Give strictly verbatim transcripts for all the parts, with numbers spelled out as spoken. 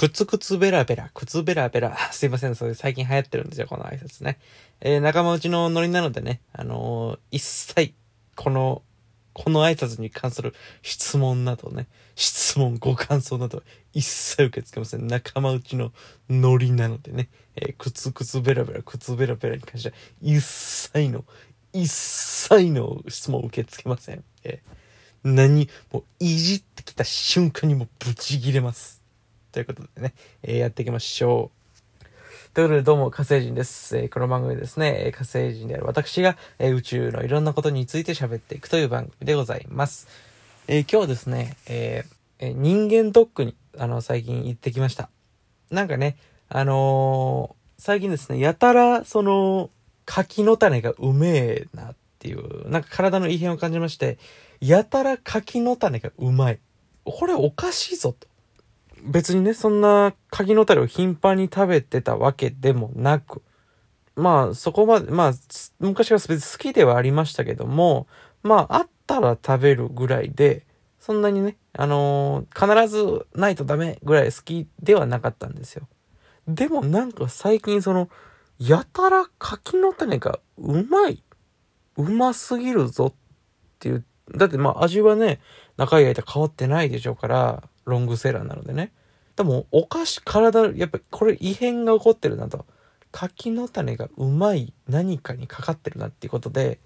くつくつべらべら、くつべらべら、すいません、それ最近流行ってるんですよ、この挨拶ね。えー、仲間内のノリなのでね、あのー、一切、この、この挨拶に関する質問などね、質問、ご感想など、一切受け付けません。仲間内のノリなのでね、えー、くつくつべらべら、くつべらべらに関しては、一切の、一切の質問を受け付けません。えー何もういじってきた瞬間にもうブチ切れますということでね、えー、やっていきましょうということで、どうも火星人です、えー、この番組ですね、火星人である私が、えー、宇宙のいろんなことについて喋っていくという番組でございます、えー、今日はですね、えーえー、人間ドックにあの最近行ってきました。なんかねあのー、最近ですねやたらその柿の種がうめえなっていうなんか体の異変を感じまして、やたら柿の種がうまい。これおかしいぞと。別にね、そんな柿の種を頻繁に食べてたわけでもなく、まあそこまで、まあ昔は別に好きではありましたけども、まああったら食べるぐらいで、そんなにね、あのー、必ずないとダメぐらい好きではなかったんですよ。でもなんか最近その、やたら柿の種がうまい。うますぎるぞっていう、だってまあ味はね長い間変わってないでしょうから、ロングセラーなのでね。でもお菓子体やっぱこれ異変が起こってるなと、柿の種がうまい何かにかかってるなっていうことで、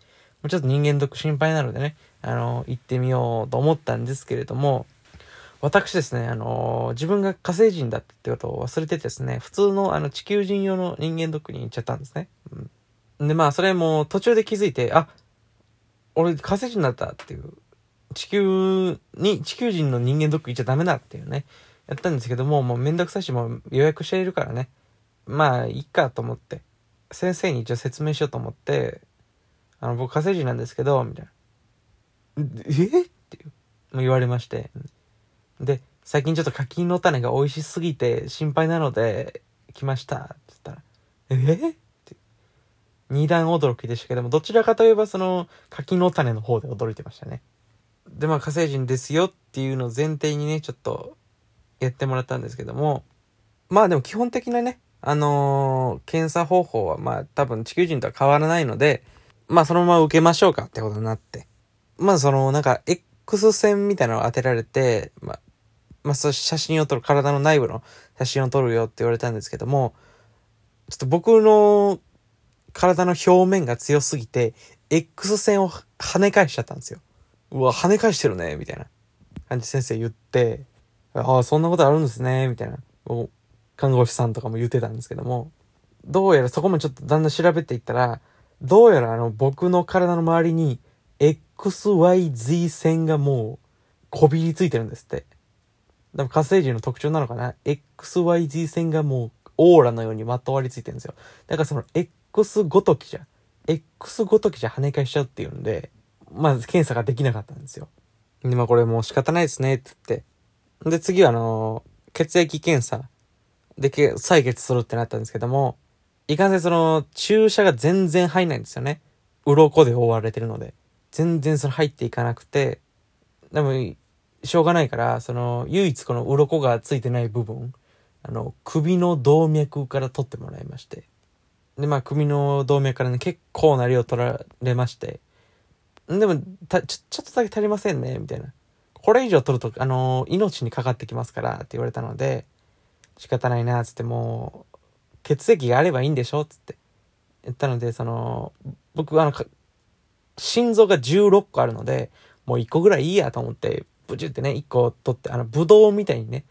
もうちょっと人間ドック心配なのでね、あの行ってみようと思ったんですけれども、私ですねあの自分が火星人だってことを忘れてですね、普通のあの地球人用の人間ドックに行っちゃったんですね、うん、でまあそれも途中で気づいて、あ俺火星人だったっていう、地球に地球人の人間ドック行っちゃダメだっていうねやったんですけども、もうめんどくさいしもう予約しているからね、まあいいかと思って先生に一応説明しようと思って、あの僕火星人なんですけどみたいな、えって言われまして、で最近ちょっと柿の種が美味しすぎて心配なので来ましたって言ったら、え二段驚きでしたけども、どちらかといえばその柿の種の方で驚いてましたね。でまあ火星人ですよっていうのを前提にねちょっとやってもらったんですけども、まあでも基本的なねあのー、検査方法はまあ多分地球人とは変わらないので、まあそのまま受けましょうかってことになって、まあそのなんか X 線みたいなのを当てられて、まあ、まあ、そ写真を撮る、体の内部の写真を撮るよって言われたんですけども、ちょっと僕の体の表面が強すぎて X 線を跳ね返しちゃったんですよ。うわ跳ね返してるねみたいな感じ先生言って、ああそんなことあるんですねみたいな、看護師さんとかも言ってたんですけども、どうやらそこもちょっとだんだん調べていったら、どうやらあの僕の体の周りに エックスワイゼット 線がもうこびりついてるんですって。でも火星人の特徴なのかな、 エックスワイゼット 線がもうオーラのようにまとわりついてるんですよ。だからその X X ごときじゃ X ごときじゃ跳ね返しちゃうっていうんで、まあ検査ができなかったんですよ。でまあこれもう仕方ないですねって言って、で次はあのー、血液検査で採血するってなったんですけども、いかんせんその注射が全然入んないんですよね。鱗で覆われてるので全然その入っていかなくて、でもしょうがないからその唯一この鱗がついてない部分、あの首の動脈から取ってもらいまして。でまあ首の動脈からね結構な量取られまして、でもたちょ、ちょっとだけ足りませんねみたいな、これ以上取るとあのー、命にかかってきますからって言われたので、仕方ないなっつって、もう血液があればいいんでしょっつって言ったので、その僕あの心臓がじゅうろっこあるのでもういっこぐらいいいやと思ってブチュってねいっこ取って、あのブドウみたいにね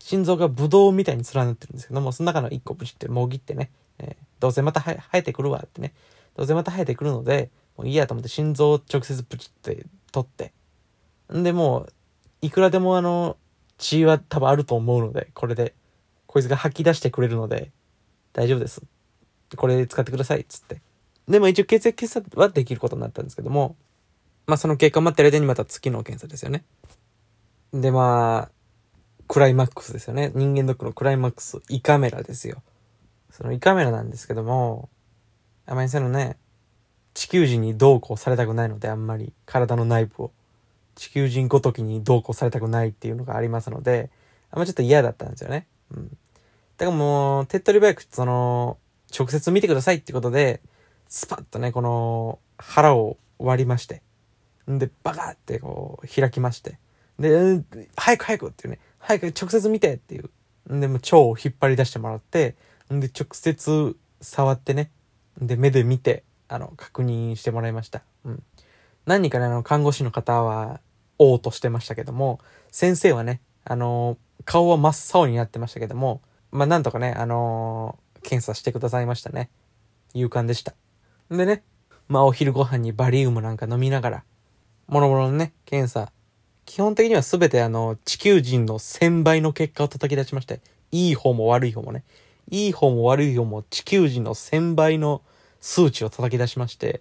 心臓がブドウみたいに連なってるんですけども、その中のいっこブチュってもぎってね、えー、どうせまた生えてくるわってね、どうせまた生えてくるのでもういいやと思って心臓を直接プチって取って、んでもういくらでもあの血は多分あると思うので、これでこいつが吐き出してくれるので大丈夫です、これ使ってくださいっつって、でも一応血液検査はできることになったんですけども、まあその結果待ってる間にまた次の検査ですよね。でまあクライマックスですよね、人間ドックのクライマックス、胃カメラですよ。その胃カメラなんですけども、あまりそのね、地球人にどうこうされたくないので、あんまり体の内部を、地球人ごときにどうこうされたくないっていうのがありますので、あんまちょっと嫌だったんですよね。うん、だからもう手っ取り早くその直接見てくださいってことでスパッとねこの腹を割りまして、でバカってこう開きまして、で、うん、早く早くっていうね、早く直接見てっていう、でもう腸を引っ張り出してもらって、で直接触ってね、で目で見てあの確認してもらいました、うん、何人かねあの看護師の方は嘔吐してましたけども、先生はねあの顔は真っ青になってましたけども、まあなんとかねあの検査してくださいましたね。勇敢でした。でね、まあお昼ご飯にバリウムなんか飲みながらもろもろのね検査、基本的には全てあの地球人のせんばいの結果を叩き出しまして、いい方も悪い方もね、いい方も悪い方も地球人のせんばいの数値を叩き出しまして、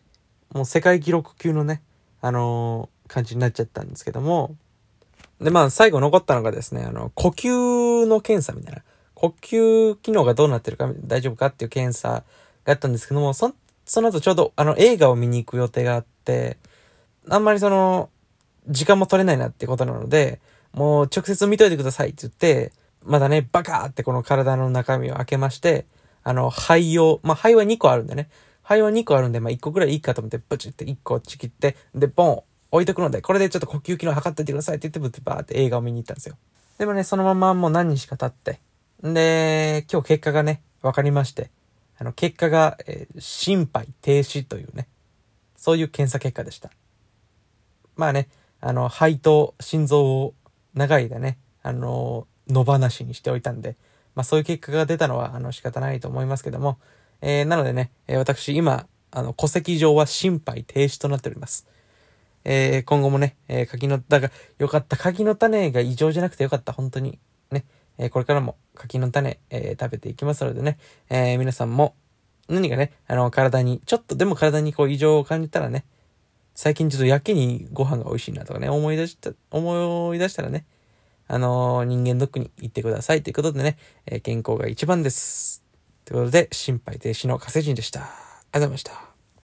もう世界記録級のねあのー、感じになっちゃったんですけども、でまあ最後残ったのがですね、あの呼吸の検査みたいな、呼吸機能がどうなってるか大丈夫かっていう検査があったんですけども、そその後ちょうどあの映画を見に行く予定があって、あんまりその時間も取れないなってことなので、もう直接見といてくださいって言って、まだねバカーってこの体の中身を開けまして、あの肺を、まあ肺はにこあるんでね、肺はにこあるんで、まあいっこぐらいいいかと思ってブチっていっこちぎって、でボン置いとくので、これでちょっと呼吸機能測っていてくださいって言って、バーって映画を見に行ったんですよ。でもねそのままもう何日か経って、で今日結果がね分かりまして、あの結果が、えー、心肺停止というね、そういう検査結果でした。まあねあの肺と心臓を長い間ねあの野放しにしておいたんで、まあそういう結果が出たのはあの仕方ないと思いますけども、えー、なのでね、えー、私今あの戸籍上は心肺停止となっております、えー、今後もね、えー、柿のだがよかった、柿の種が異常じゃなくてよかった、本当にね、えー、これからも柿の種、えー、食べていきますのでね、えー、皆さんも何かねあの体にちょっとでも体にこう異常を感じたらね、最近ちょっとやけにご飯が美味しいなとかね、思い出した、思い出したらね、あのー、人間ドックに行ってくださいということでね、えー、健康が一番です。ということで、心肺停止の火星人でした。ありがとうございました。